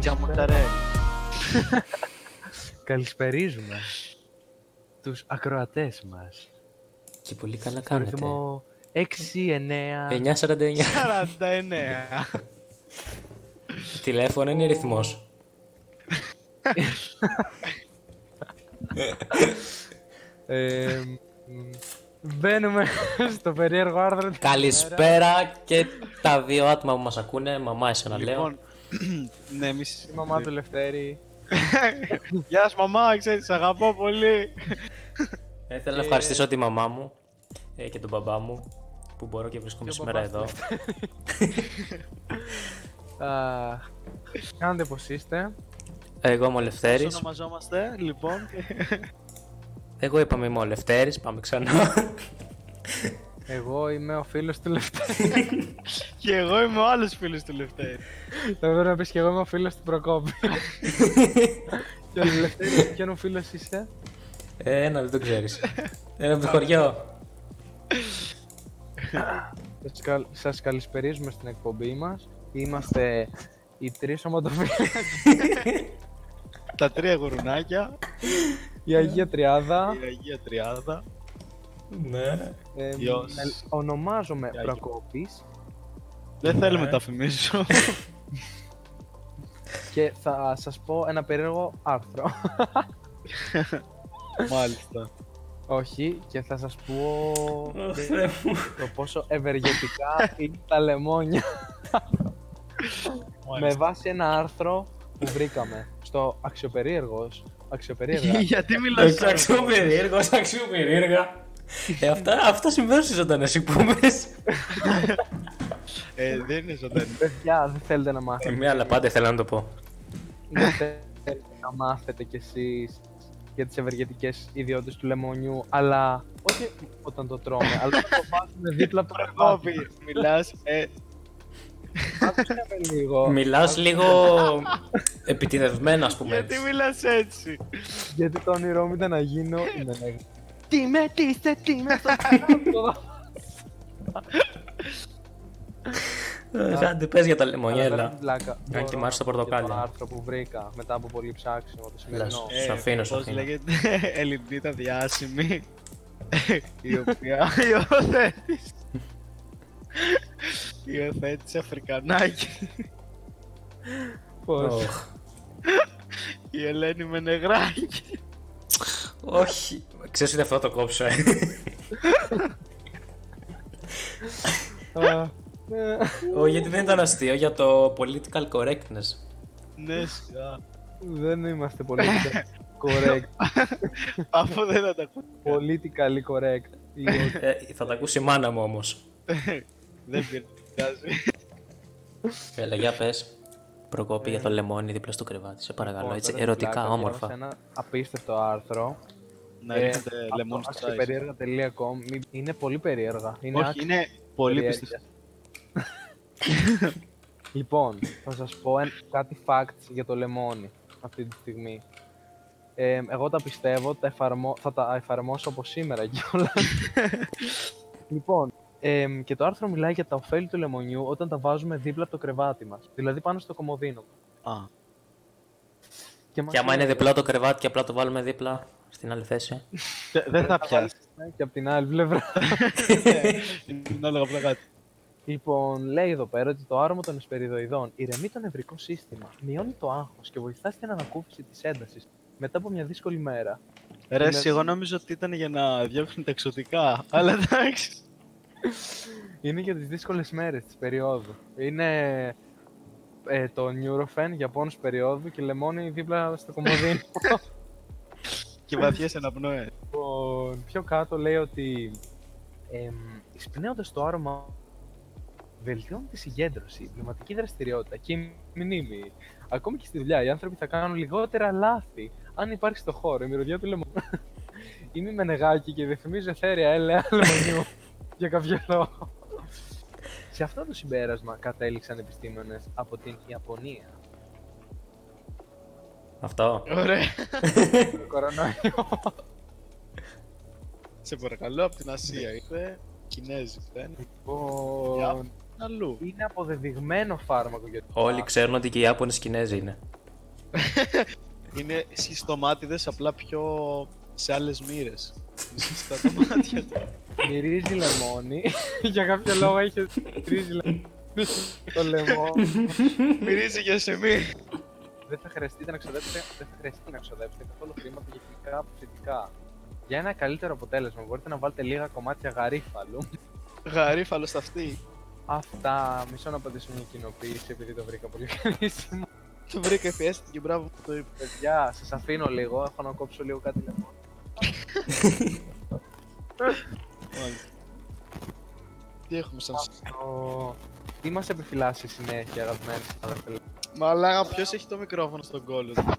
Καλησπέρα μονταρέλ. Καλησπερίζουμε τους ακροατές μας. Και πολύ καλά κάνετε. Στο ρυθμό 6-9... 9-49. Τηλέφωνο είναι ρυθμός. Μπαίνουμε στο περίεργο άρθρο. Καλησπέρα και τα δύο άτομα που μας ακούνε. Μαμά είσαι να λέω. Λοιπόν, ναι, εμείς η μαμά του Λευτέρη. Γεια σου μαμά, ξέρεις, αγαπώ πολύ. Θέλω να ευχαριστήσω τη μαμά μου και τον μπαμπά μου που μπορώ και βρίσκομαι σήμερα εδώ. Κάντε πως είστε. Εγώ είμαι ο Λευτέρης. Πώς ονομαζόμαστε, λοιπόν? Εγώ είπαμε είμαι ο Λευτέρης, πάμε ξανά. Εγώ είμαι ο φίλος του Λευτέρη. Και εγώ είμαι ο άλλος φίλος του Λευτέρη. Θα πρέπει να πεις και εγώ είμαι ο φίλος του Προκόπη. Και ο Λευτέρης, ποιον φίλος είσαι? Ένα δεν το ξέρεις. Ένα από το χωριό. Σας καλησπερίζουμε στην εκπομπή μας. Είμαστε οι τρεις ομοτοφύλακες. Τα τρία γουρουνάκια. Η Αγία Τριάδα. Η Αγία Τριάδα. Ναι. Ονομάζομαι Προκόπης. Δεν θέλω να μεταφημίσω. Και θα σας πω ένα περίεργο άρθρο. Μάλιστα. Όχι, και θα σας πω το πόσο ευεργετικά είναι τα λεμόνια. Με βάση ένα άρθρο που βρήκαμε στο αξιοπερίεργος. Γιατί μιλάς αξιοπερίεργα. Αυτά συμβαίνουν στις ζωντανές εκπομπές. Δεν είναι ζωντανή. Παιδιά, δεν θέλετε να μάθετε. Μία, αλλά πάντα ήθελα να το πω. Δεν θέλετε να μάθετε κι εσείς για τις ευεργετικές ιδιότητες του λεμονιού, αλλά όχι όταν το τρώμε, αλλά το βάζουμε δίπλα από το κρεβάτι. Μιλάς, Μιλάς λίγο επιτιδευμένα, ας πούμε. Γιατί μιλάς έτσι? Γιατί το όνειρό μου ήταν να γίνω... Τι με στο παράδειγμα. Άντε πες για τα λεμονιέλα. Αν και μ' άρεσε το πορτοκάλι. Το άρθρο που βρήκα μετά από πολύ ψάξιμο το σημερινό. Σου αφήνω, σου αφήνω. Πώς λέγεται Ελληνίδα διάσημη, η οποία υιοθέτησε Αφρικανάκι. Πώς? Η Ελένη με νεγράκι. Όχι. Ξέρεις ότι αυτό το κόψω. Όχι, γιατί δεν ήταν αστείο για το political correctness. Ναι, σιγά. Δεν είμαστε political correct. Αφού δεν θα τα ακούω. Political correct. Θα τα ακούσει η μάνα μου όμως. Δεν πειράζει. Έλα, για πες. Προκόπη για το λεμόνι δίπλα στο κρεβάτι, σε παρακαλώ, έτσι ερωτικά, όμορφα. Είναι ένα απίστευτο άρθρο. Να ρίξετε λεμόνι στο ice. Είναι πολύ περίεργα. Όχι, είναι πολύ πιστευτικό. Λοιπόν, θα σας πω κάτι facts για το λεμόνι αυτή τη στιγμή. Εγώ τα πιστεύω, θα τα εφαρμόσω από σήμερα κιόλας. Λοιπόν, και το άρθρο μιλάει για τα ωφέλη του λεμονιού όταν τα βάζουμε δίπλα από το κρεβάτι μας. Δηλαδή πάνω στο κομμωδίνο. Και άμα είναι διπλά το κρεβάτι και απλά το βάλουμε δίπλα στην άλλη θέση. Δεν θα πιάσει. Και από την άλλη πλευρά. Να λέγω απλά κάτι. Λοιπόν, λέει εδώ πέρα ότι το άρωμα των εσπεριδοειδών ηρεμεί το νευρικό σύστημα, μειώνει το άγχος και βοηθά στην ανακούφιση της έντασης μετά από μια δύσκολη μέρα. Ρε, εγώ νόμιζα ότι ήταν για να διώξουν τα εξωτικά, αλλά εντάξει. Είναι για τις δύσκολες μέρες της περίοδου. Είναι το Nurofen για πόνους περίοδου και λεμόνι δίπλα στο κομμωδίνο. Και βαθιές αναπνοές. Λοιπόν, πιο κάτω λέει ότι εισπνέοντας το άρωμα βελτιώνει τη συγκέντρωση, πνευματική δραστηριότητα και η μνήμη. Ακόμη και στη δουλειά οι άνθρωποι θα κάνουν λιγότερα λάθη αν υπάρχει στο χώρο η μυρωδιά του λεμονιού. Είμαι μενεγάκι και διαφημίζω εθέρια έλαια λεμονιού. Για κάποιο λόγο. Σε αυτό το συμπέρασμα κατέληξαν επιστήμονες από την Ιαπωνία. Αυτό. Ωραία. Το κορονοϊό. Σε παρακαλώ, από την Ασία ήρθε. Κινέζοι. Λοιπόν. αλλού. Είναι αποδεδειγμένο φάρμακο για το. Όλοι ξέρουν ότι και οι Ιάπωνες Κινέζοι είναι. Είναι σχιστομάτιδες, απλά πιο σε άλλες μοίρες. Στα ντομάτια του. Μυρίζει λεμόνι. Για κάποιο λόγο είχε μυρίζει λεμόνι. Το λαιμό. Μυρίζει για σεμί. Δεν θα χρειαστεί να ξοδέψετε καθόλου χρήματα για χημικά αποθητικά. Για ένα καλύτερο αποτέλεσμα μπορείτε να βάλετε λίγα κομμάτια γαρίφαλου. Γαρίφαλο στα αυτή. Αυτά. Μισό να πατήσω μια κοινοποίηση επειδή το βρήκα πολύ χρήσιμο. Το βρήκα εφιέστη και μπράβο που το είπε. Παιδιά, σας αφήνω λίγο. Έχω να κόψω λίγο κάτι λεμό. Τι έχουμε σαν αυτό. Τι μας επιφυλάσσει συνέχεια, αγαπημένοι συνάδελφοι. Μαλάκα, ποιος έχει το μικρόφωνο στον κόλλο του.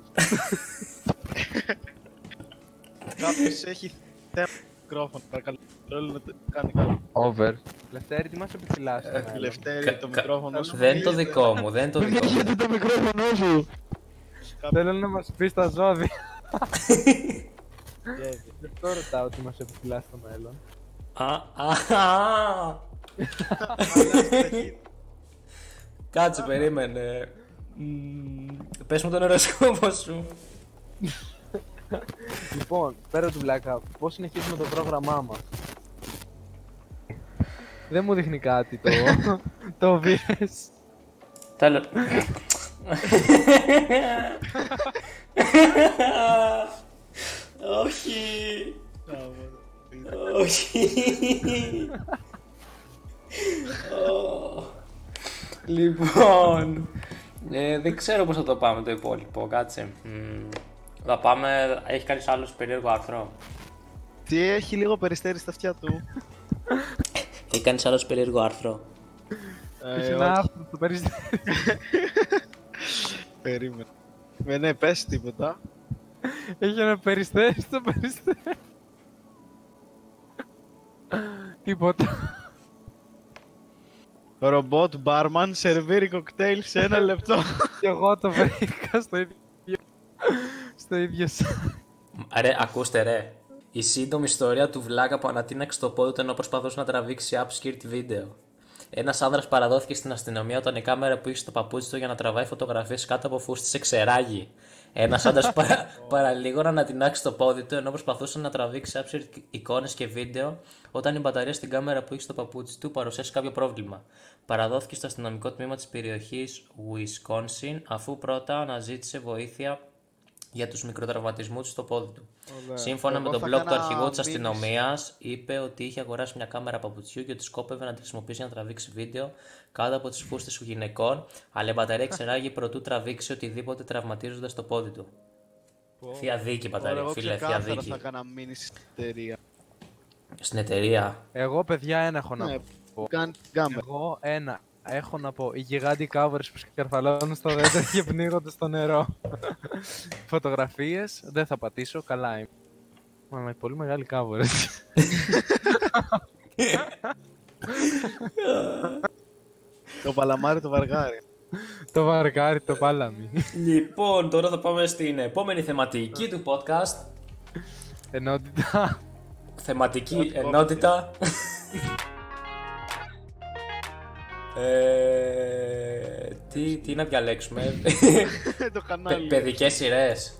Κάποιος έχει θέμα μικρόφωνο, παρακαλώ. Θέλω να το κάνει κάτι. Over. Λευτέρη, τι μας επιφυλάσσει. Λευτέρη, το μικρόφωνο σου. Δεν είναι το δικό μου, δεν είναι το δικό μου. Γιατί το μικρόφωνο σου. Θέλω να μας πεις τα ζώδια. Δεν το ρωτάω ότι μας επιφυλάσσει το μέλλον. Κάτσε, περίμενε. Πες μου τον οροσκόπο σου. Λοιπόν, πέρα του μπλάκα, πώς συνεχίζουμε το πρόγραμμά μας. Δεν μου δείχνει κάτι το. Το βίντεο. Τέλος. Όχι. Όχι. Λοιπόν, δεν ξέρω πώς θα το πάμε το υπόλοιπο, κάτσε. Θα πάμε, έχει κανείς άλλος περίεργο άρθρο. Τι έχει λίγο περιστέρι στα αυτιά του. Έχει κανείς άλλος περίεργο άρθρο. Έχει ένα άρθρο στο περιστέρι. Περίμενε. Ναι, πες τίποτα. Έχει ένα περιστέρι στο περιστέρι. Τίποτα. Ρομπότ μπάρμαν σερβίρει κοκτέιλ σε ένα λεπτό. Και εγώ το βρήκα στο ίδιο Ρε, ακούστε ρε. Η σύντομη ιστορία του βλάκα που ανατείναξε το πόδι του ενώ προσπαθούσε να τραβήξει upskirt βίντεο. Ένας άνδρας παραδόθηκε στην αστυνομία όταν η κάμερα που είχε στο παπούτσι του για να τραβάει φωτογραφίες κάτω από φούστης εξεράγει. Ένας άνδρας παραλίγο να ανατινάξει το πόδι του ενώ προσπαθούσε να τραβήξει upskirt εικόνες και βίντεο όταν η μπαταρία στην κάμερα που είχε στο παπούτσι του παρουσίασε κάποιο πρόβλημα. Παραδόθηκε στο αστυνομικό τμήμα της περιοχής Wisconsin αφού πρώτα αναζήτησε βοήθεια για τους μικροτραυματισμούς στο πόδι του. Ωραία. Σύμφωνα με τον blog του αρχηγού της αστυνομίας, είπε ότι είχε αγοράσει μια κάμερα παπουτσιού και ότι σκόπευε να τη χρησιμοποιήσει για να τραβήξει βίντεο κάτω από τις φούστες του γυναικών, αλλά η μπαταρία εξεράγει προτού τραβήξει οτιδήποτε τραυματίζοντας το πόδι του. Θεία δίκη μπαταρία, φίλε, θεία δίκη. Εγώ θα έκανα μήνυση στην εταιρεία. Στην εταιρεία. Εγώ, παιδιά, ένα έχω να πω. Εγώ ένα. Έχω να πω, οι γιγάντιοι κάβερες που σκαρφαλώνουν στο δέντρο και πνίγονται στο νερό. Φωτογραφίες, δεν θα πατήσω, καλά είμαι. Μα οι πολύ μεγάλοι κάβερες. Το παλαμάρι, το βαργάρι. Το βαργάρι, το πάλαμι. Λοιπόν, τώρα θα πάμε στην επόμενη θεματική του podcast. Ενότητα. Θεματική ενότητα. Τι να διαλέξουμε. Το κανάλι. Παιδικές σειρές.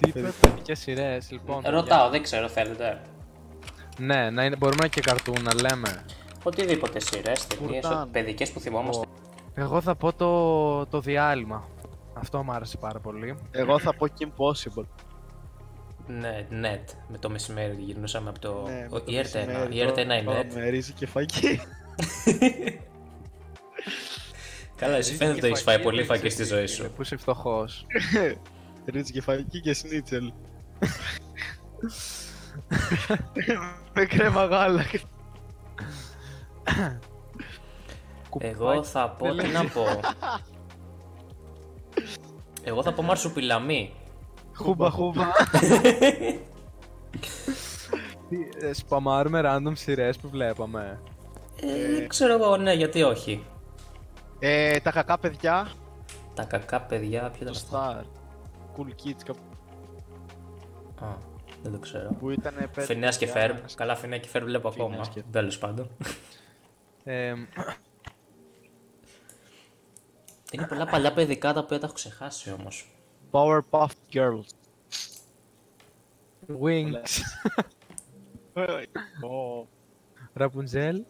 Τι είπε, παιδικές σειρές, λοιπόν. Ρωτάω, δεν ξέρω, θέλετε. Ναι, να είναι, μπορούμε και καρτούν να λέμε. Οτιδήποτε σειρές, ταινίες, παιδικές που θυμόμαστε. Εγώ θα πω το διάλειμμα. Αυτό μου άρεσε πάρα πολύ. Εγώ θα πω Kim Possible. Ναι, net. Με το μεσημέρι γυρνούσαμε από το. Η RT1. Η RT1 η net. Με ρύζι και φακί. Καλά, εσύ φαίνεται ότι έχεις φάει πολύ φακές στη ζωή σου. Πού είσαι φτωχός. Ρίτς και φακή και σνίτσελ. Με κρέμα γάλα. Εγώ θα πω, τι να πω. Εγώ θα πω μαρσουπιλαμί. Χούμπα χούμπα. Σπαμάρουμε random σειρές που βλέπαμε. Ξέρω εγώ, ναι, γιατί όχι. Τα κακά παιδιά. Τα κακά παιδιά, ποιο ήταν αυτό. Το Star. Cool Kids, κάπου. Δεν το ξέρω. Που ήτανε Phineas και Ferb. Καλά, Phineas και Ferb βλέπω ακόμα. Τέλος πάντων. Είναι πολλά παλιά παιδικά τα οποία τα έχω ξεχάσει όμως. Power puff girls. Wings. Ραπουνζέλ.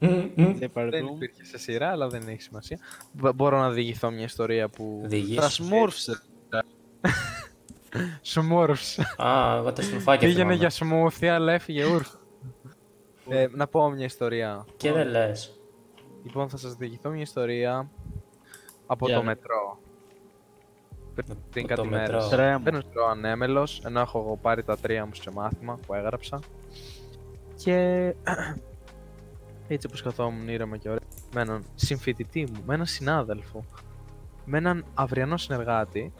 Δεν υπήρχε σε σειρά, αλλά δεν έχει σημασία. Μπορώ να διηγηθώ μια ιστορία που θα σμόρφσε. Σμόρφσε. Πήγαινε για σμούθι, αλλά έφυγε ούρφ. Να πω μια ιστορία. Και δεν λες. Λοιπόν, θα σας διηγηθώ μια ιστορία από το μετρό. Πριν κάτι μέρες. Παίρνω στο ανέμελος, ενώ έχω εγώ πάρει τα 3 μου σε μάθημα που έγραψα. Και... έτσι όπως καθόμουν ήρεμα και ωραία, με έναν συμφοιτητή μου, με έναν συνάδελφο, με έναν αυριανό συνεργάτη,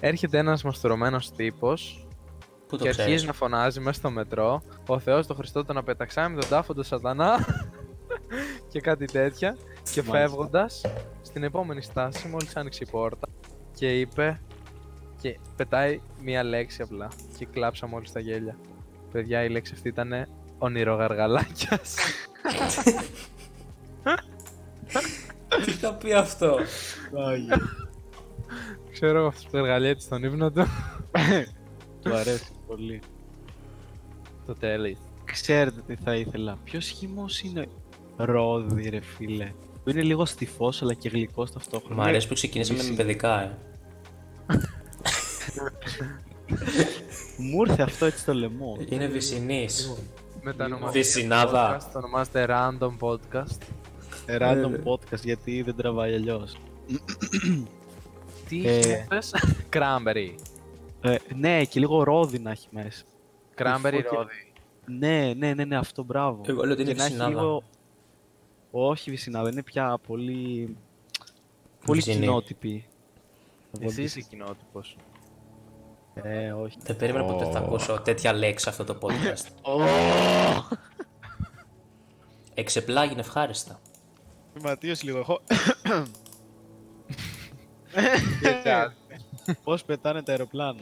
έρχεται ένας μαστουρωμένος τύπος που και αρχίζει να φωνάζει μέσα στο μετρό «Ο Θεός, το Χριστό, τον απεταξάμε, τον τάφο, τον σατανά» και κάτι τέτοια. Και φεύγοντας, στην επόμενη στάση μόλις άνοιξε η πόρτα και είπε και πετάει μία λέξη απλά και κλάψαμε όλοι στα γέλια. Παιδιά, η λέξη αυτή ήτανε «Ονειρογαργαλάκιας». Τι θα πει αυτό? Ξέρω εγώ αυτός που εργαλιέται στον ύπνο του. Του αρέσει πολύ. Το τέλει. Ξέρετε τι θα ήθελα? Ποιος χυμός είναι? Ρόδι ρε φίλε. Που είναι λίγο στιφός αλλά και γλυκός ταυτόχρονα. Μ' αρέσει που ξεκινήσαμε με παιδικά, Μου ήρθε αυτό έτσι στο λαιμό. Είναι βυσινής. Βυσινάδα. Το ονομάζεται Random Podcast. Random Podcast, γιατί δεν τραβάει αλλιώς. Τι πες? Cranberry. Ναι, και λίγο ρόδι να έχει μέσα. Cranberry ρόδι. Ναι, αυτό μπράβο. Εγώ λέω ότι είναι βυσινάδα. Όχι βυσινάδα, είναι πια πολύ... πολύ κοινότυπη. Εσύ είσαι κοινότυπος. Όχι. Δεν περίμενα ποτέ θα ακούσω τέτοια λέξη αυτό το podcast. Εξεπλάγινε ευχάριστα. Είμαι ματίος λίγο, έχω... Πώς πετάνε τα αεροπλάνα.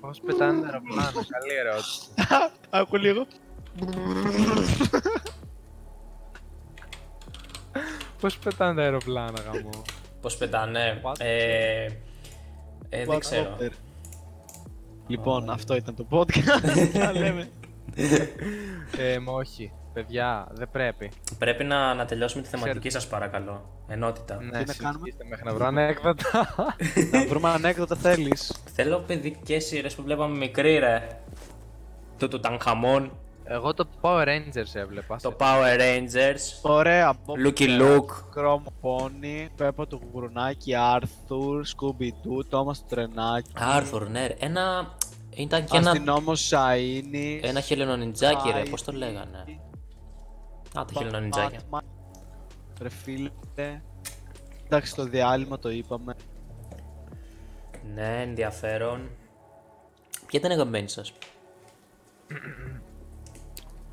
Πώς πετάνε τα αεροπλάνα, καλή ερώτηση. Άκου λίγο. Πώς πετάνε τα αεροπλάνα, γαμό? Πώς πετάνε, δεν ξέρω. Λοιπόν, αυτό ήταν το podcast, θα λέμε. Μα όχι, παιδιά, δεν πρέπει. Πρέπει να τελειώσουμε τη θεματική σας παρακαλώ, ενότητα. Ναι, συνεχίστε μέχρι να βρω ανέκδοτα. Να βρούμε ανέκδοτα θέλεις. Θέλω παιδικές σειρές που βλέπαμε μικρή ρε. Του Τουτανχαμών. Εγώ το Power Rangers έβλεπα. Το Power Rangers. Ωραία. Lucky Luke. Chrome Pony. Πέπα το κουκουρνάκι. Arthur. Scooby Doo. Thomas το τρενάκι. Arthur, ναι. Ένα. Ήταν και ένα. Αστυνόμος Σαΐνης. Ένα χελενονιτζάκι, ρε. Πώς το λέγανε. Α, τα χελενονιτζάκια. Ρε φίλε. Εντάξει, το διάλειμμα το είπαμε. Ναι, ενδιαφέρον. Ποια ήταν η αγαπημένη σας?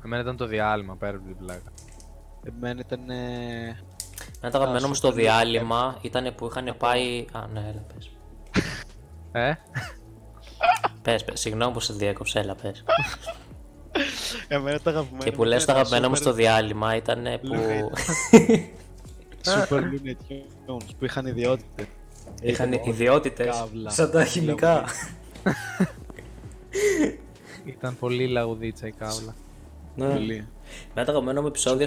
Εμένα ήταν το διάλειμμα, πέρα από την πλάκα. Εμένα ήταν. Εμένα το αγαπημένο μου στο διάλειμμα ήταν που είχαν πάει. Α, ναι, έλα πες. Πες, συγγνώμη που σε διέκοψε, έλα πες. Εμένα το αγαπημένο. Και που λες το αγαπημένο μου στο διάλειμμα ήταν που. Super Looney Tunes που είχαν ιδιότητες. Είχαν ιδιότητες. Σαν τα χημικά. Ήταν πολύ λαγουδίτσα η κάβλα. Ναι. Εμένα το αγαπημένο μου επεισόδιο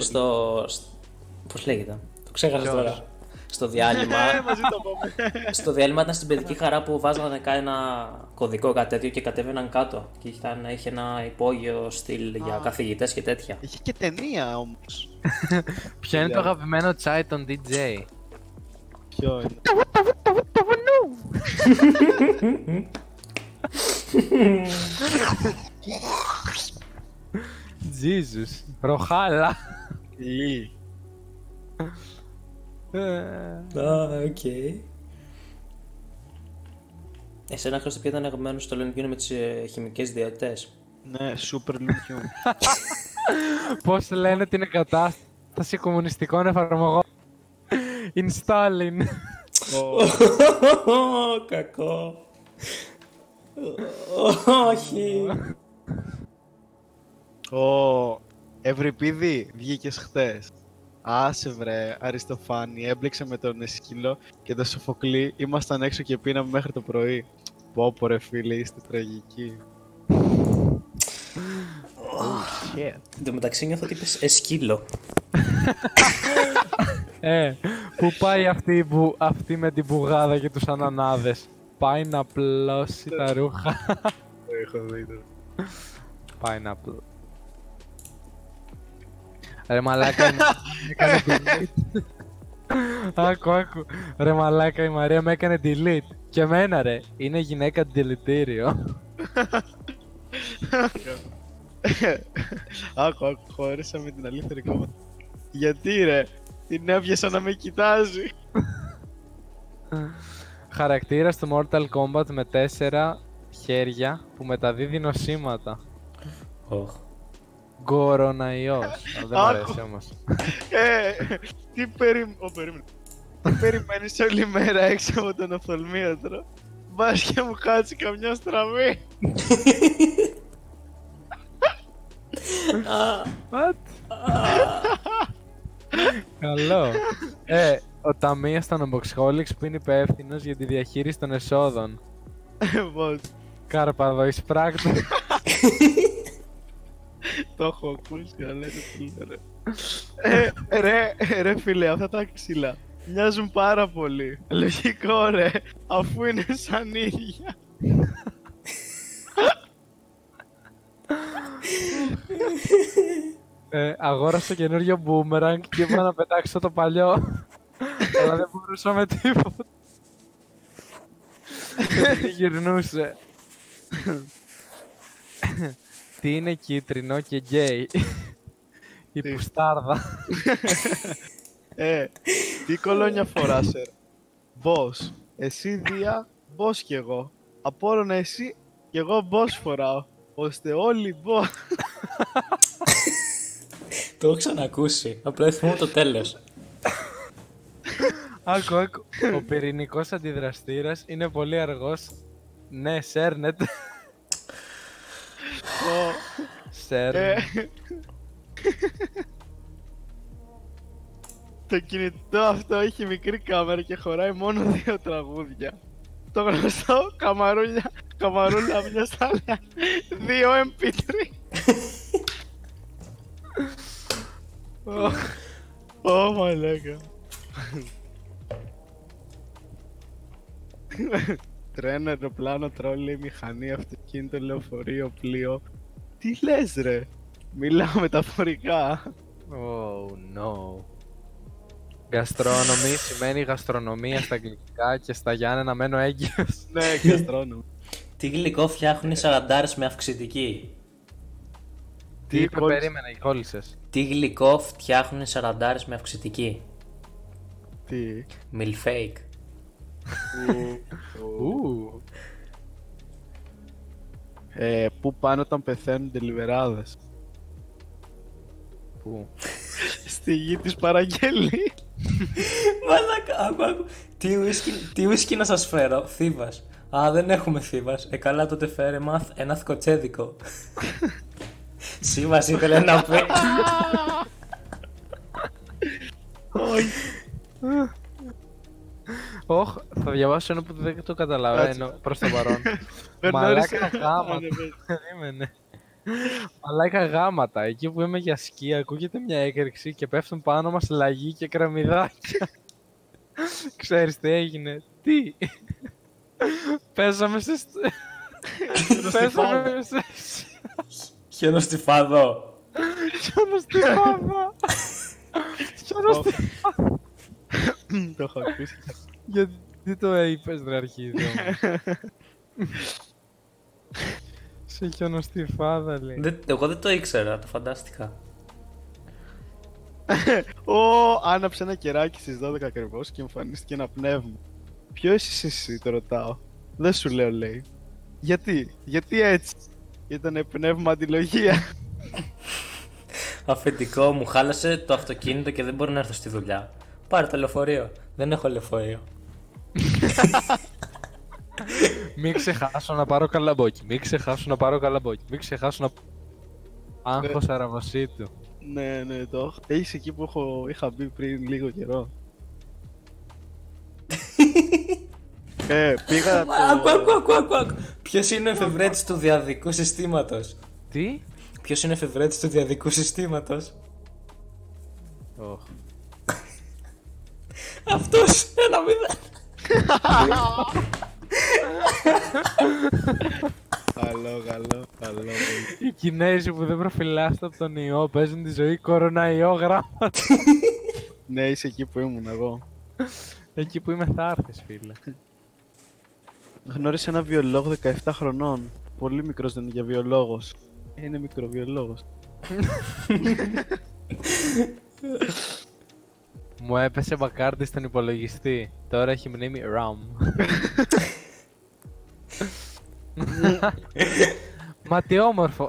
πώς λέγεται? Το ξέχασα τώρα. Στο διάλειμμα. Στο διάλειμμα ήταν στην παιδική χαρά που βάζανε ένα κωδικό κάτι τέτοιο και κατέβαιναν κάτω. Και είχε ένα υπόγειο στυλ για καθηγητές και τέτοια. Είχε και ταινία όμως. Ποιο είναι το αγαπημένο τσάι των DJ? Ποιο είναι? Jesus, ροχάλα. Λί. Οκ. Εσένα χρωστά ποιο ήταν αγαπημένο στο Λονικιούνο με τις χημικές ιδιότητες? Ναι, Super Λονικιούν. Πώς λένε την εγκατάσταση κομμουνιστικών εφαρμογών? In Stalin. Κακό. Όχι. Ο Ευρυπίδη βγήκες χθες. Άσε βρε, Αριστοφάνη, έμπλεξε με τον Εσχύλο και τον Σοφοκλή. Ήμασταν έξω και πίναμε μέχρι το πρωί. Πόπο ρε φίλε, είστε τραγικοί. Εν τω μεταξύ νιώθω ότι είπες Εσχύλο. Που πάει αυτή με την μπουγάδα και τους ανανάδες. Πάει να πλώσει τα ρούχα. Έχω δει το. Πάει να πλώσει. Ρε μαλάκα, άκου. Ρε μαλάκα, η Μαρία με έκανε delete. Και εμένα ρε, είναι γυναίκα δηλητήριο. Άκου, χωρίσα με την αλήθεια κόμμα. Γιατί ρε, την έβγαισα να με κοιτάζει. Χαρακτήρα του Mortal Kombat με 4 χέρια που μεταδίδει νοσήματα. Κοροναϊός. Δεν μ' αρέσει όμως. Τι περιμένεις όλη μέρα έξω από τον οφθαλμίατρο. Μπας και μου κάτσει καμιά στραβή. What? Καλό. Ο Ταμίας των Unboxholics που είναι υπεύθυνος για τη διαχείριση των εσόδων. What? Κάρπαδο εις πράκτο. Το έχω ακούσει, αλλά λέτε ρε φίλε, αυτά τα ξύλα μοιάζουν πάρα πολύ. Λογικό ρε, αφού είναι σαν ίδια. Αγόρασα καινούριο boomerang και είπα να πετάξω το παλιό. Αλλά δεν μπορούσα με τίποτα. Δεν γυρνούσε. Τι είναι κίτρινο και γκέι? Η πουστάρδα. Τι κολόνια φοράς ρε? Boss. Εσύ Δία, boss κι εγώ. Από όλων εσύ κι εγώ boss φοράω. Ώστε όλοι boss. Το έχω ξανακούσει, απλά θυμόμαι το τέλος. Άκου. Ο πυρηνικός αντιδραστήρας είναι πολύ αργός. Ναι, σέρνεται. Το κινητό αυτό έχει μικρή κάμερα και χωράει μόνο 2 τραγούδια. Το γνωστό καμαρούλα μια σάλια, 2 MP3. Ω μαλάκα. Τρένο, αεροπλάνο, τρόλι, μηχανή, αυτοκίνητο, λεωφορείο, πλοίο. Τι λες ρε, μιλάω μεταφορικά. Oh no. Gastronomy σημαίνει γαστρονομία στα αγγλικά και στα Γιάννενα μένω έγκυος. Ναι, gastronomy. Τι γλυκό φτιάχνουν οι σαραντάρες με αυξητική? Τι είπε, περίμενα, οι κόλλησες. Τι γλυκό φτιάχνουν οι σαραντάρες με αυξητική? Τι? Milfake. Πού πάνε όταν πεθαίνουν τελιβεράδες? Πού? Στη γη της Παραγγέλη. Μαλάκα, τι ουίσκι να σας φέρω? Θύβας. Α, δεν έχουμε θύβας. Καλά, τότε φέρε ένα θκοτσέδικο. Σύμβαση ήθελε να πει. Όχι. Όχ, θα διαβάσω ένα που δεν το καταλαβαίνω προς το παρόν. Μαλάκα γάματα. Περίμενε. Μαλάκα γάματα. Εκεί που είμαι για σκι ακούγεται μια έκρηξη και πέφτουν πάνω μας λαγί και κραμμυδάκια. Ξέρεις τι έγινε? Τι? Πέσαμε σε... Πέσαμε σε... Χιονοστιφάδο. Χιονοστιφάδο. Χιονοστιφάδο. Το έχω ακούσει. Γιατί το είπες ρε αρχίδι? Σε χιονοστιφάδα λέει. Εγώ δεν το ήξερα, το φαντάστηκα. Άναψε ένα κεράκι στις 12 ακριβώς και εμφανίστηκε ένα πνεύμα. Ποιο είσαι εσύ, το ρωτάω. Δεν σου λέω, λέει. Γιατί έτσι? Ήτανε πνεύμα αντιλογία. Αφεντικό, μου χάλασε το αυτοκίνητο και δεν μπορώ να έρθω στη δουλειά. Πάρε το λεωφορείο. Δεν έχω λεωφορείο. Μην ξεχάσω να πάρω καλαμπόκι. Μην ξεχάσω να. Άγχος αραβασί του. Ναι, ναι, το έχω. Έχεις εκεί που είχα μπει πριν λίγο καιρό. Πήγα. Ακού. Ποιος είναι ο εφευρέτης του διαδικού συστήματος? Τι? Ποιος είναι ο εφευρέτης του διαδικού συστήματος? Αυτός! 1-0! Καλό. Οι Κινέζοι που δεν προφυλάσσονται από τον ιό παίζουν τη ζωή κοροναϊό γράμματα. Ναι, είσαι εκεί που ήμουν εγώ. Εκεί που είμαι θα έρθεις, φίλε. Γνώρισε ένα βιολόγο 17 χρονών. Πολύ μικρός δεν είναι για βιολόγος. Είναι μικροβιολόγος. Μου έπεσε μπακάρντι στον υπολογιστή. Τώρα έχει μνήμη RAM.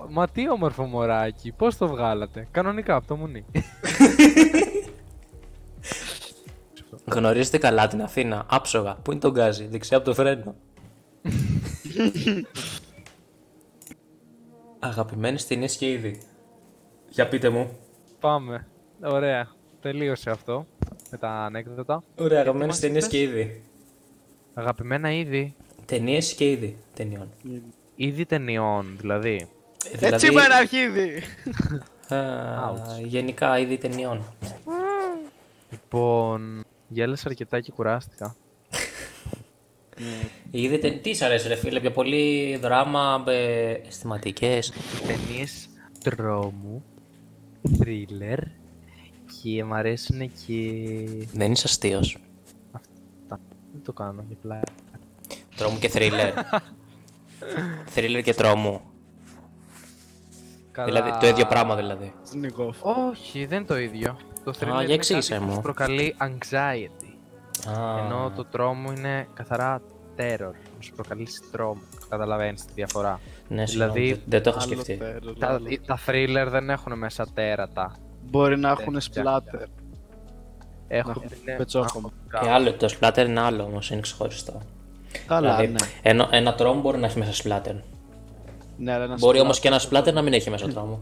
Μα τι όμορφο μωράκι. Πώς το βγάλατε? Κανονικά από το μουνί. Γνωρίζετε καλά την Αθήνα? Άψογα. Πού είναι το γκάζι? Δεξιά από το φρένο. Αγαπημένες ταινίες και είδη. Για πείτε μου. Πάμε. Ωραία. Τελείωσε αυτό. Με τα ανέκδοτα. Ωραία, αγαπημένες ταινίες και είδη. Αγαπημένα είδη. Ταινίες και είδη ταινιών. Είδη ταινιών, δηλαδή. Έτσι με ένα αρχίδι! Γενικά, είδη ταινιών. Λοιπόν, γέλασα αρκετά και κουράστηκα. Τι σ' αρέσει ρε φίλε, πιο πολύ δράμα, αισθηματικές. Ταινίες τρόμου, θρίλερ. Και μ' αρέσουν και... Δεν είσαι αστείος. Αυτά. Δεν το κάνω για πλάι. Τρόμου και θρίλερ. Θρίλερ και τρόμου. Καλά... Δηλαδή, το ίδιο πράγμα δηλαδή. Όχι, δεν είναι το ίδιο. Το θρίλερ είναι κάτι που προκαλεί anxiety. Ενώ το τρόμο είναι καθαρά terror. Σου προκαλεί τρόμο. Καταλαβαίνεις τη διαφορά. Ναι, δηλαδή, δεν το έχω σκεφτεί. Τα θρίλερ δεν έχουν μέσα τέρατα. Μπορεί να έχουν splatter. Έχουν πετσόχωμα. Και άλλο, το splatter είναι άλλο όμως, είναι ξεχωριστό. Καλά, δηλαδή, ναι. Ένα τρόμο μπορεί να έχει μέσα splatter. Ναι, αλλά μπορεί όμως και ένα splatter να μην έχει μέσα τρόμο.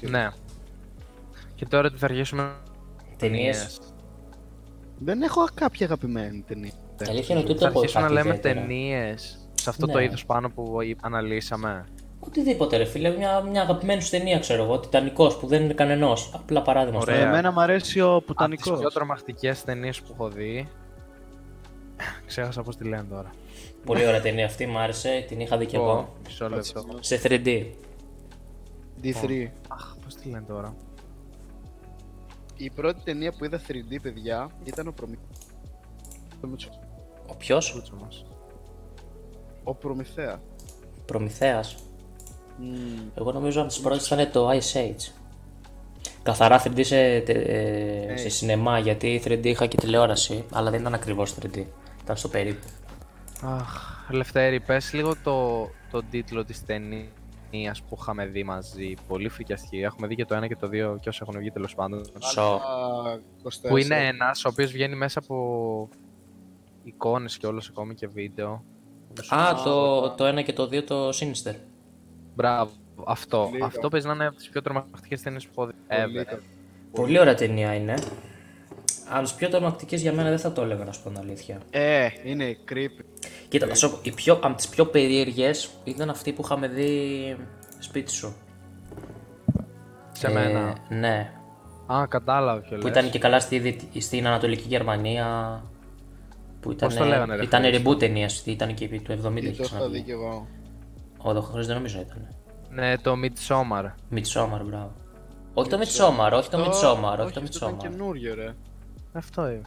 Ναι. Και τώρα τι θα αργήσουμε? Ταινίες. Δεν έχω κάποια αγαπημένη ταινία. Θα αρχίσουμε να λέμε ταινίες σε αυτό το είδος πάνω που αναλύσαμε. Οτιδήποτε ρε φίλε, μια αγαπημένη σου ταινία ξέρω εγώ, Τιτανικός που δεν είναι κανενός, απλά παράδειγμα. Ωραία, εμένα μου αρέσει ο Πουτανικός. Από τις πιο τρομακτικές ταινίες που έχω δει, ξέχασα πώς τη λένε τώρα. Πολύ ωραία ταινία αυτή, μου άρεσε, την είχα δει και εγώ. Μισό λεπτό. Σε 3D. D3. Αχ, πώς τη λένε τώρα. Η πρώτη ταινία που είδα 3D παιδιά ήταν ο Προμηθέας. Ο ποιος? Ο Προμηθέας. Προμηθέας. Εγώ νομίζω από τις πρώτες ήταν το Ice Age. Καθαρά 3D σε σινεμά, γιατί 3D είχα και τηλεόραση, αλλά δεν ήταν ακριβώς 3D. Ήταν στο περίπου. Αχ, Λευτέρη, πες λίγο το τίτλο της ταινίας που είχαμε δει μαζί. Πολύ φρικιαστική. Έχουμε δει και το 1 και το 2 και όσοι έχουν βγει τέλος πάντων. Που είναι ένας ο οποίος βγαίνει μέσα από εικόνες και όλος ακόμη και βίντεο. Το 1 και το 2 το Sinister. Μπράβο, αυτό. Λίγο. Αυτό παίζει να είναι από τις πιο τρομακτικές ταινίες που έχω δει. Πολύ ωραία ταινία είναι. Αν τις πιο τρομακτικές για μένα δεν θα το έλεγα να σου πω την αλήθεια. Είναι creepy. Κοίτα, από τις πιο περίεργες ήταν αυτή που είχαμε δει σπίτι σου. Σε μένα. Ναι. Κατάλαβα ποιο λες. Που ήταν και καλά στην Ανατολική Γερμανία. Που πώς το λέγανε ρε. Ήταν reboot ταινίας, ήταν και του 70 και ξαναπεί. Ο Δοχοχρής δεν νομίζω ήταν. Ναι, το Midsommar. Midsommar, μπράβο. Όχι το Midsommar, όχι το Midsommar. Αυτό ήταν καινούριο ρε. Αυτό είναι.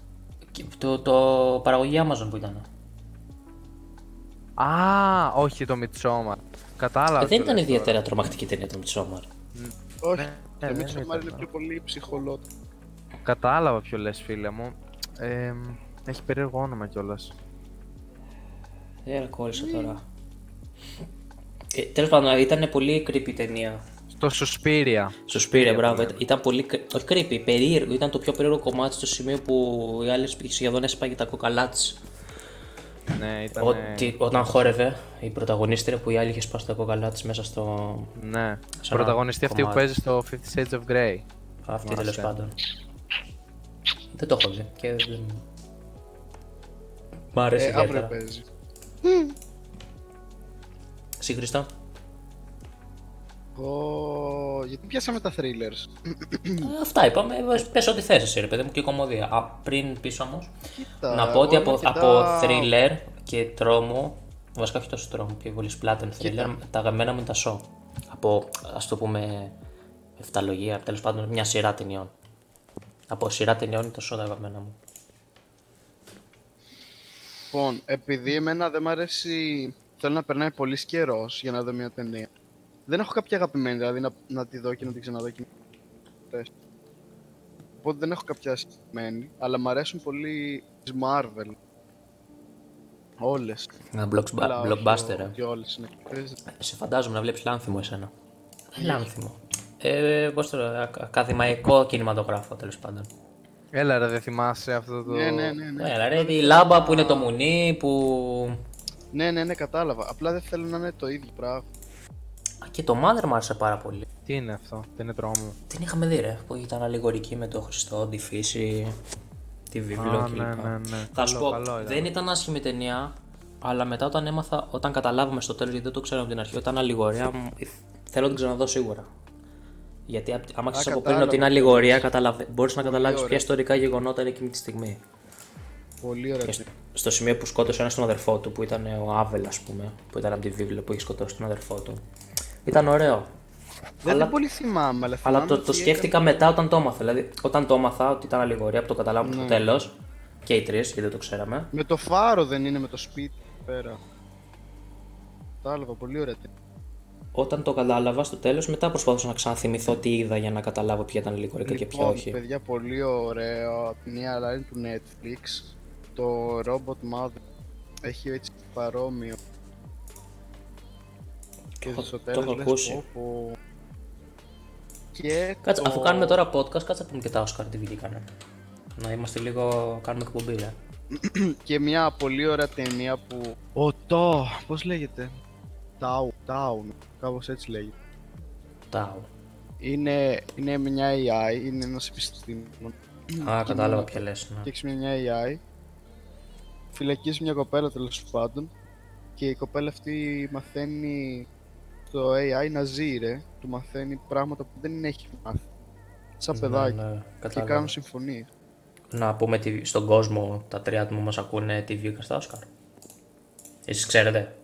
Το παραγωγή Amazon που ήταν. Όχι το Midsommar. Κατάλαβα. Δεν ήταν ιδιαίτερα τρομακτική ταινία το Midsommar. Όχι, το Midsommar είναι πιο πολύ ψυχολό. Κατάλαβα ποιο λες φίλε μου. Έχει περίεργο όνομα κιόλας. Δεν κόλλησα τώρα. Τέλος πάντων, ήταν πολύ creepy ταινία. Το Suspiria. Suspiria, μπράβο. Ήταν πολύ creepy, περίεργο. Ήταν το πιο περίεργο κομμάτι, στο σημείο που οι άλλες σχεδόν έσπαγε τα κοκαλά της. Ναι, ήταν. Όταν χόρευε η πρωταγωνίστρια που η άλλη είχε σπάσει τα κοκαλά της μέσα στο. Ναι, η πρωταγωνιστή αυτή που παίζει στο 50 Shades of Grey. Αυτή τέλος πάντων. Δεν το έχω δει. Και... Μ' αρέσει ιδιαίτερα. Σύγκριστα. Γιατί πιάσαμε τα thrillers. Αυτά είπαμε. Πες ό,τι θες εσύ, ρε παιδί μου, και η κομμωδία. Πριν πίσω όμως, να πω ότι από thriller και τρόμο, βασικά όχι τόσο τρόμο, πιο πολύ σπλάτερ thriller, τα αγαπημένα μου είναι τα show. Από, ας το πούμε, εφταλογία, τέλος πάντων, μια σειρά ταινιών. Από σειρά ταινιών είναι τα show τα αγαπημένα μου. Λοιπόν, επειδή εμένα δεν μ' αρέσει, θέλω να περνάει πολύς καιρός για να δω μια ταινία. Δεν έχω κάποια αγαπημένη, δηλαδή να τη δω και να την ξαναδώ και οπότε δεν έχω κάποια συγκεκριμένη, αλλά μ' αρέσουν πολύ τις Marvel. Όλες. Ένα blockbuster, ε. Και όλες, ναι. Σε φαντάζομαι να βλέπεις λάνθιμο εσένα. Λάνθιμο. Πώς το λέω, ακαδημαϊκό κινηματογράφο, τέλος πάντων. Έλα ρε, δεν θυμάσαι αυτό το... Ναι. Έλα ρε, η λάμπα που είναι το μουνί, που... Ναι, κατάλαβα. Απλά δεν θέλω να είναι το ίδιο πράγμα. Και το Mother μου άρεσε πάρα πολύ. Τι είναι αυτό, δεν είναι τρόμο. Την είχαμε δει ρε, που ήταν αλληγορική με τον Χριστό, τη φύση, τη βίβλο κλπ. Ναι. Θα σου πω, δεν ήταν άσχημη ταινία, αλλά μετά όταν έμαθα, όταν καταλάβαμε στο τέλος, γιατί δεν το ξέρω από την αρχή, όταν αλληγορία, θέλω να την ξαναδώ σίγουρα. Γιατί άμα ξέρεις από πριν ότι είναι αλληγορία, μπορείς να καταλάβεις ποια ιστορικά γεγονότα είναι εκείνη τη στιγμή. Πολύ ωραία. Στο σημείο που σκότωσε ένας τον αδερφό του, που ήταν ο Άβελ, ας πούμε, που ήταν από τη βίβλο που είχε σκοτώσει τον αδερφό του. Ήταν ωραίο. Δεν πολύ θυμάμαι, αλλά θυμάμαι. Αλλά το σκέφτηκα μετά όταν το έμαθα. Δηλαδή, όταν το έμαθα ότι ήταν αλληγορία, που το καταλάβαμε στο τέλος. Και οι τρεις, γιατί δεν το ξέραμε. Με το φάρο δεν είναι, με το σπίτι πέρα. Κατάλαβα, πολύ ωραία. Όταν το κατάλαβα στο τέλος, μετά προσπαθούσα να ξαναθυμηθώ τι είδα για να καταλάβω ποια ήταν αλληγορικά και ποια όχι. Παιδιά, πολύ ωραίο. Μια άλλη του Netflix. Το Robot Mother. Έχει έτσι παρόμοιο. Το έχω ακούσει. Κάτσε, αφού κάνουμε τώρα podcast, κάτσε να πούμε και τα Oscar τι βγήκανε. Να είμαστε λίγο. Κάνουμε εκπομπή, ρε. Και μια πολύ ωραία ταινία που. Πώς λέγεται. Town. Κάπως έτσι λέγεται. Town. Είναι μια AI, είναι ένας επιστήμονας. Κατάλαβα ποια λες. Φτιάξει μια AI. Φυλακίζει μια κοπέλα τέλος πάντων. Και η κοπέλα αυτή μαθαίνει το AI να ζει, ρε. Του μαθαίνει πράγματα που δεν έχει μάθει. Σαν παιδάκι. Ναι, και κάνουν συμφωνίες. Να πούμε στον κόσμο, τα τρία άτομα μας ακούνε τι βγήκε στα Όσκαρ. Εσείς ξέρετε.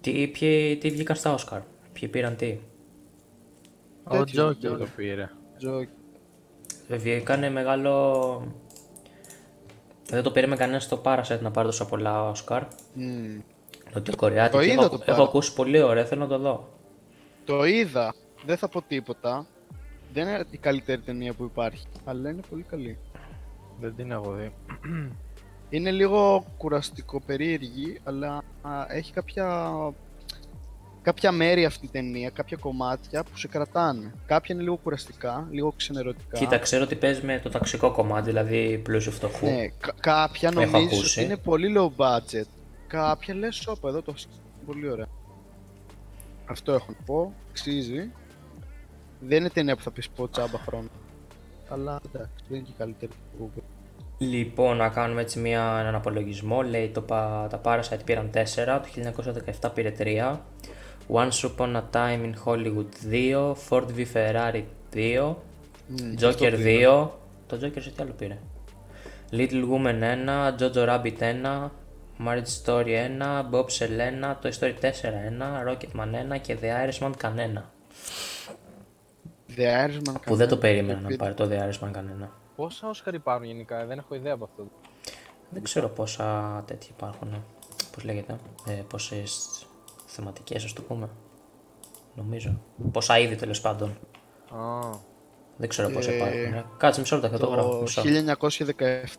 Τι βγήκαν στα Όσκαρ. Ποιοι πήραν τι. Ο Joker το πήρε. Βγήκανε μεγάλο... Δεν το πήρε με κανένα στο Parasite να πάρει τόσο πολλά Όσκαρ. Νοτιοκορεάτικο. Έχω ακούσει πολύ ωραία, θέλω να το δω. Το είδα. Δεν θα πω τίποτα. Δεν είναι η καλύτερη ταινία που υπάρχει, αλλά είναι πολύ καλή. Δεν την έχω δει. Είναι λίγο κουραστικό, περίεργη, αλλά έχει κάποια μέρη αυτή η ταινία, κάποια κομμάτια που σε κρατάνε. Κάποια είναι λίγο κουραστικά, λίγο ξενερωτικά. Κοίτα, ξέρω ότι παίζει με το ταξικό κομμάτι, δηλαδή πλούσιο φτωχού. Ναι, κάποια νομίζω ότι είναι πολύ low budget. Κάποια λες, όπα, εδώ το σκέφτομαι, πολύ ωραία. Αυτό έχω να πω, αξίζει. Δεν είναι ταινία που θα πεις πω τσάμπα χρόνο. Αλλά εντάξει, δεν είναι και η καλύτερη που. Λοιπόν, να κάνουμε έτσι έναν απολογισμό. Λέει τα Parasite πήραν 4, το 1917 πήρε 3, Once Upon a Time in Hollywood 2, Ford v Ferrari 2, Joker 2, το Joker σε τι άλλο πήρε, Little Women 1, Jojo Rabbit 1, Marriage Story 1, Bob Selena, Toy Story 4 1, Rocketman 1 και The Irishman κανένα. Που δεν το περίμενα να πάρει το The Irishman κανένα. Πόσα Όσκαρ υπάρχουν γενικά, δεν έχω ιδέα από αυτό. Δεν ξέρω πόσα τέτοια υπάρχουν, πώς λέγεται, πόσες θεματικές, ας το πούμε, νομίζω. Πόσα είδη τέλος πάντων. Δεν ξέρω πόσα υπάρχουν. Κάτσε μισό λεπτό, θα το γράφω. Το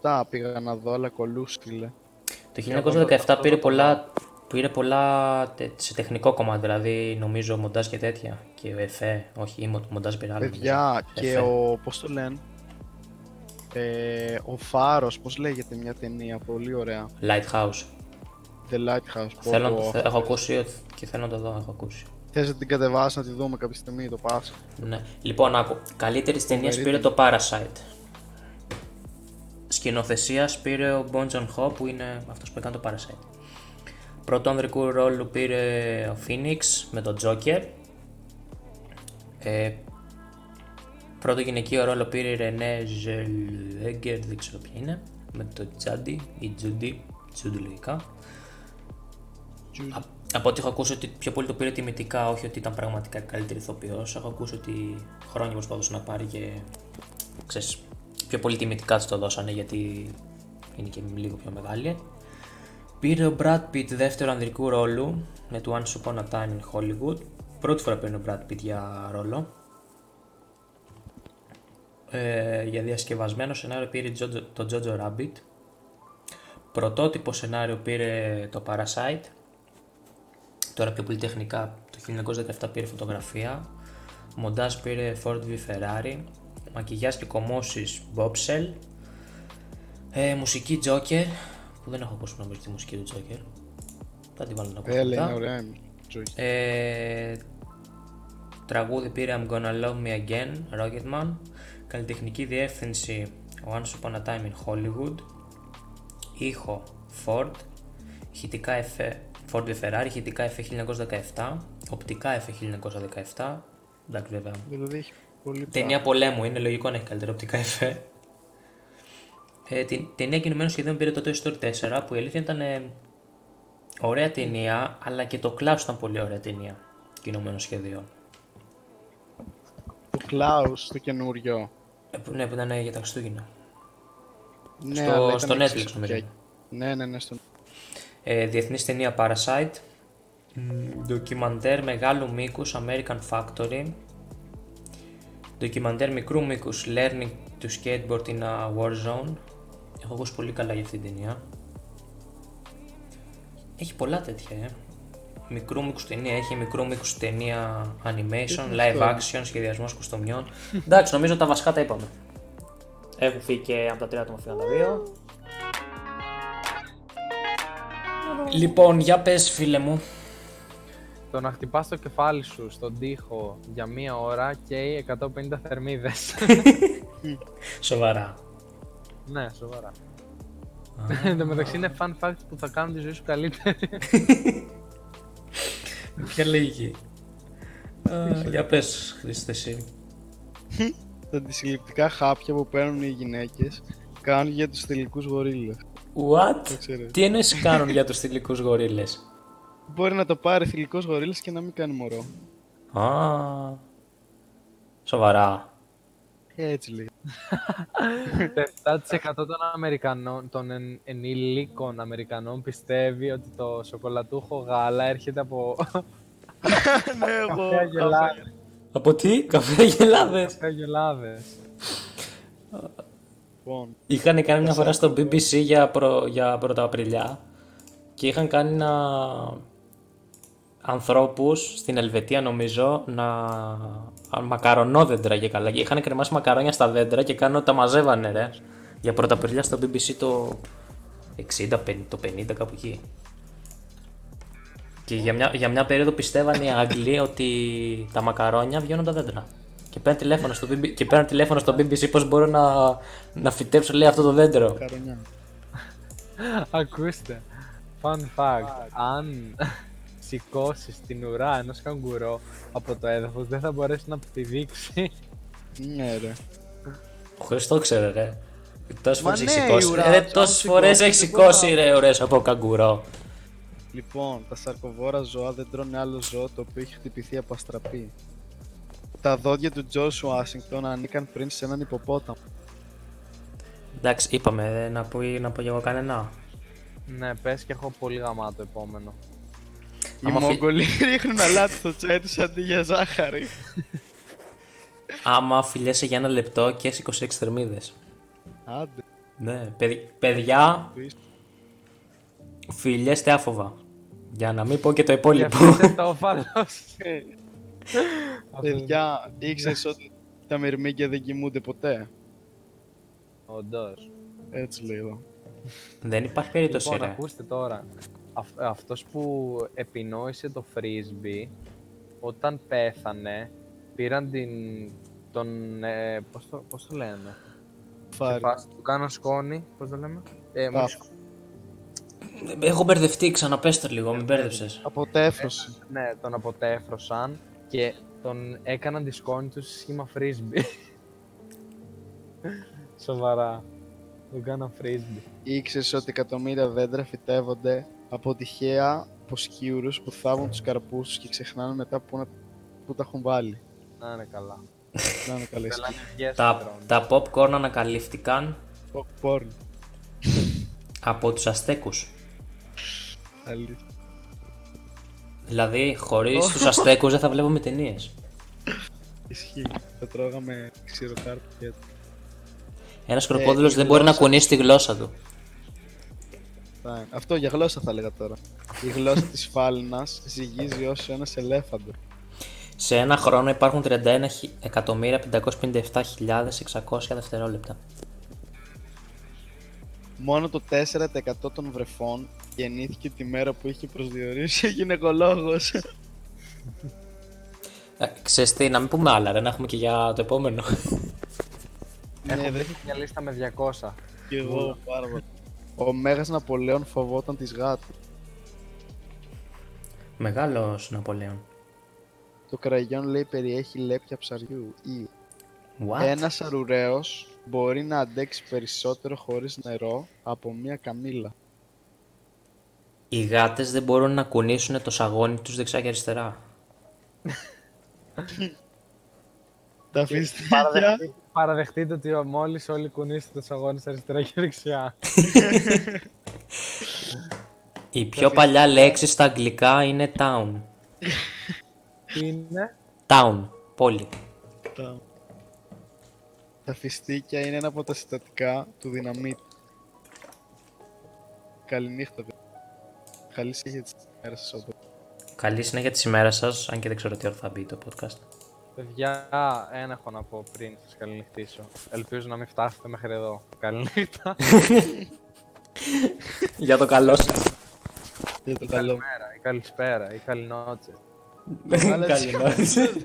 1917 πήγα να δω, αλλά κολλούστηλε. Το 1917 πήρε πολλά πήρε πολλά σε τεχνικό κομμάτι, δηλαδή νομίζω μοντάζ και τέτοια. Και εφέ, όχι, είμαι μοντάζ πειρά. Παιδιά, και εφέ. Πώς το λένε, ο Φάρος, πώς λέγεται μια ταινία, πολύ ωραία. Lighthouse. The Lighthouse. Έχω ακούσει και θέλω να το δω, έχω ακούσει. Θες να την κατεβάσεις, να τη δούμε κάποια στιγμή, το πας. Ναι. Λοιπόν, άκου, καλύτερης ταινίας πήρε το Parasite. Σκηνοθεσίας πήρε ο Bong Joon Ho, που είναι αυτός που έκανε το Parasite. Πρώτο ανδρικού ρόλου πήρε ο Phoenix με τον Joker. Πρώτο γυναικείο ρόλο πήρε η Ρενέ Ζελέγκερ, δεν ξέρω ποια είναι, με το Τζάντι ή Τζούντι λογικά. Από ό,τι έχω ακούσει ότι πιο πολύ το πήρε τιμητικά, όχι ότι ήταν πραγματικά καλύτερη ηθοποιός. Έχω ακούσει ότι χρόνια προσπαθούσε να πάρει και ξέρεις, πιο πολύ τιμητικά της το δώσανε γιατί είναι και λίγο πιο μεγάλη. Πήρε ο Brad Pitt δεύτερο ανδρικού ρόλου με το Once Upon a Time in Hollywood. Πρώτη φορά πήρε ο Brad Pitt για ρόλο. Για διασκευασμένο σενάριο πήρε το Jojo Rabbit. Πρωτότυπο σενάριο πήρε το Parasite. Τώρα πιο πολύ τεχνικά, το 1917 πήρε φωτογραφία. Μοντάζ πήρε Ford v Ferrari. Μακιγιάς και κομμώσεις Bobsell. Μουσική Joker, που δεν έχω ακούσει να μπει τη μουσική του Joker. Θα την βάλω να ακούσει. Είναι ωραία, τραγούδι πήρε I'm Gonna Love Me Again, Rocketman. Καλλιτεχνική διεύθυνση Once Upon a Time in Hollywood. Ήχο Ford. Ηχητικά εφέ Ford v Ferrari, ηχητικά εφέ 1917. Οπτικά εφέ 1917. Εντάξει, βέβαια. Δηλαδή, ταινία πολέμου, είναι λογικό να έχει καλύτερα οπτικά εφέ. Την ταινία κινουμένων σχεδίων πήρε το Toy Story 4, που η αλήθεια ήταν ωραία ταινία, αλλά και το Klaus ήταν πολύ ωραία ταινία κινουμένων σχεδίων. Το Klaus το καινούριο. Ναι, που ήταν για τα Χριστούγεννα. Ναι, στο Netflix νομίζω. Ναι, στο διεθνής ταινία Parasite. Ντοκιμαντέρ μεγάλου μήκους American Factory. Ντοκιμαντέρ μικρού μήκους Learning to Skateboard in a War Zone. Έχω ακούσει πολύ καλά για αυτήν την ταινία. Έχει πολλά τέτοια, Μικρού μήκους ταινία, έχει μικρού μήκους ταινία animation, live action, σχεδιασμός κουστομιών. Εντάξει, νομίζω τα βασικά τα είπαμε. Έχουν φύγει και από τα τρία άτομα φύγαν τα δύο. Λοιπόν, για πες φίλε μου. Το να χτυπάς το κεφάλι σου στον τοίχο για μία ώρα καίει 150 θερμίδες. Σοβαρά. Ναι, σοβαρά. Εν τω μεταξύ είναι fun facts που θα κάνουν τη ζωή σου καλύτερη. Ποια λέγει. Για πες, Χρήστε, εσύ. Τα αντισυλληπτικά χάπια που παίρνουν οι γυναίκες κάνουν για τους θηλυκούς γορίλες. What? Τι εννοείς κάνουν για τους θηλυκούς γορίλες? Μπορεί να το πάρει θηλυκός γορίλας και να μην κάνει μωρό. Α, σοβαρά. Έτσι λέει. Το 7% των ενήλικων Αμερικανών πιστεύει ότι το σοκολατούχο γάλα έρχεται από... Ναι, εγώ. Από τι? Καφέ γελάδες. Καφέ γελάδες. Είχαν κάνει μια φορά στο BBC για Πρωτοαπριλιά και είχαν κάνει ανθρώπους στην Ελβετία νομίζω να μακαρονόδέντρα και καλά. Είχαν κρεμάσει μακαρόνια στα δέντρα και κάνουν τα μαζεύανε ρε. Για Πρωτοαπριλιά στο BBC το 60, το 50 κάπου εκεί. Και για μια περίοδο πιστεύαν οι Άγγλοι ότι τα μακαρόνια βγαίνουν τα δέντρα. Και παίρνουν τηλέφωνο στο BBC πώς μπορώ να φυτέψω λέει αυτό το δέντρο. Ακούστε, fun fact, αν σηκώσεις την ουρά ενός καγκουρό από το έδαφος δεν θα μπορέσει να τη δείξει. Ναι ρε. Ο Χρήστος το ξέρε ρε. Τόσες φορές έχει σηκώσει ρε ουρές από καγκουρό. Λοιπόν, τα σαρκοβόρα ζώα δεν τρώνε άλλο ζώο το οποίο έχει χτυπηθεί από αστραπή. Τα δόντια του Τζόσου Άσιγκτον ανήκαν πριν σε έναν υποπόταμο. Εντάξει, είπαμε να πω κι εγώ κανένα. Ναι, πες και έχω πολύ γαμάτο επόμενο. Οι Μογγολοί ρίχνουν αλάτι στο τσάι τους αντί για ζάχαρη. Άμα φιλιέσαι για ένα λεπτό και έχει 26 θερμίδες. Άντε. Ναι, παιδιά, φιλιέστε άφοβα. Για να μην πω και το υπόλοιπο. Παιδιά, ήξερες ότι τα μυρμήγκια δεν κοιμούνται ποτέ? Όντως. Έτσι λέει εδώ. Δεν υπάρχει περίπτωση. Λοιπόν, ακούστε τώρα. Αυτός που επινόησε το φρίσμπι, όταν πέθανε, πήραν την... τον... πώς το λένε? Φάρι. Του κάνω σκόνη, πώς το λέμε? Έχω μπερδευτεί, ξαναπέστε λίγο, με μπέρδεψες. Αποτέφρωσαν. Ναι, τον αποτέφρωσαν και τον έκαναν τη σκόνη του σε σχήμα φρίσμπι. Σοβαρά. Τον κάναν φρίσμπι. Ήξερες ότι εκατομμύρια δέντρα φυτεύονται από τυχαία ποσκιούρους που θάβουν τους καρπούς τους και ξεχνάνε μετά που τα έχουν βάλει. Να είναι καλά. Να είναι καλές. Τα popcorn ανακαλύφθηκαν. Popcorn. Από τους Αστέκους. Αλήθεια. Δηλαδή, χωρίς τους Αστέκους δεν θα βλέπουμε ταινίες. Ισχύει. Θα τρώγαμε ξηροκάρπια. Ένας σκορπόδουλος δεν μπορεί να κουνήσει τη γλώσσα του. Αυτό για γλώσσα θα έλεγα τώρα. Η γλώσσα της φάλαινας ζυγίζει όσο ένας ελέφαντο. Σε ένα χρόνο υπάρχουν 31.557.600 δευτερόλεπτα. Μόνο το 4% των βρεφών γεννήθηκε τη μέρα που είχε προσδιορίσει ο γυναικολόγος. Ξέρεις τι, να μην πούμε άλλα, δεν έχουμε και για το επόμενο. Έχω βρει μια λίστα με 200. Κι εγώ πάρα πολύ. Ο Μέγας Ναπολέων φοβόταν τις γάτες. Μεγάλος Ναπολέων. Το κραγιόν λέει περιέχει λέπια ψαριού ή... What? Ένας αρουραίος μπορεί να αντέξει περισσότερο χωρίς νερό από μία καμήλα. Οι γάτες δεν μπορούν να κουνήσουν το σαγόνι τους δεξιά και αριστερά. Τα αφήστε. Παραδεχτείτε ότι μόλις όλοι κουνήσετε το σαγόνι σας αριστερά και δεξιά. Η πιο παλιά λέξη στα αγγλικά είναι town. Τι είναι? Town, πόλη. Town. Τα φιστίκια είναι ένα από τα συστατικά του δυναμίτη. Καληνύχτα, παιδιά. Καλή συνέχεια της ημέρας σας, όντως. Καλή συνέχεια της ημέρας σας, αν και δεν ξέρω τι ώρα θα μπει το podcast. Παιδιά, ένα έχω να πω πριν σας καληνυχτήσω. Ελπίζω να μην φτάσετε μέχρι εδώ. Καληνύχτα. Για το καλό σας. Για το καλό. Καλημέρα, ή καλησπέρα, ή καληνότσε. Καληνότσε.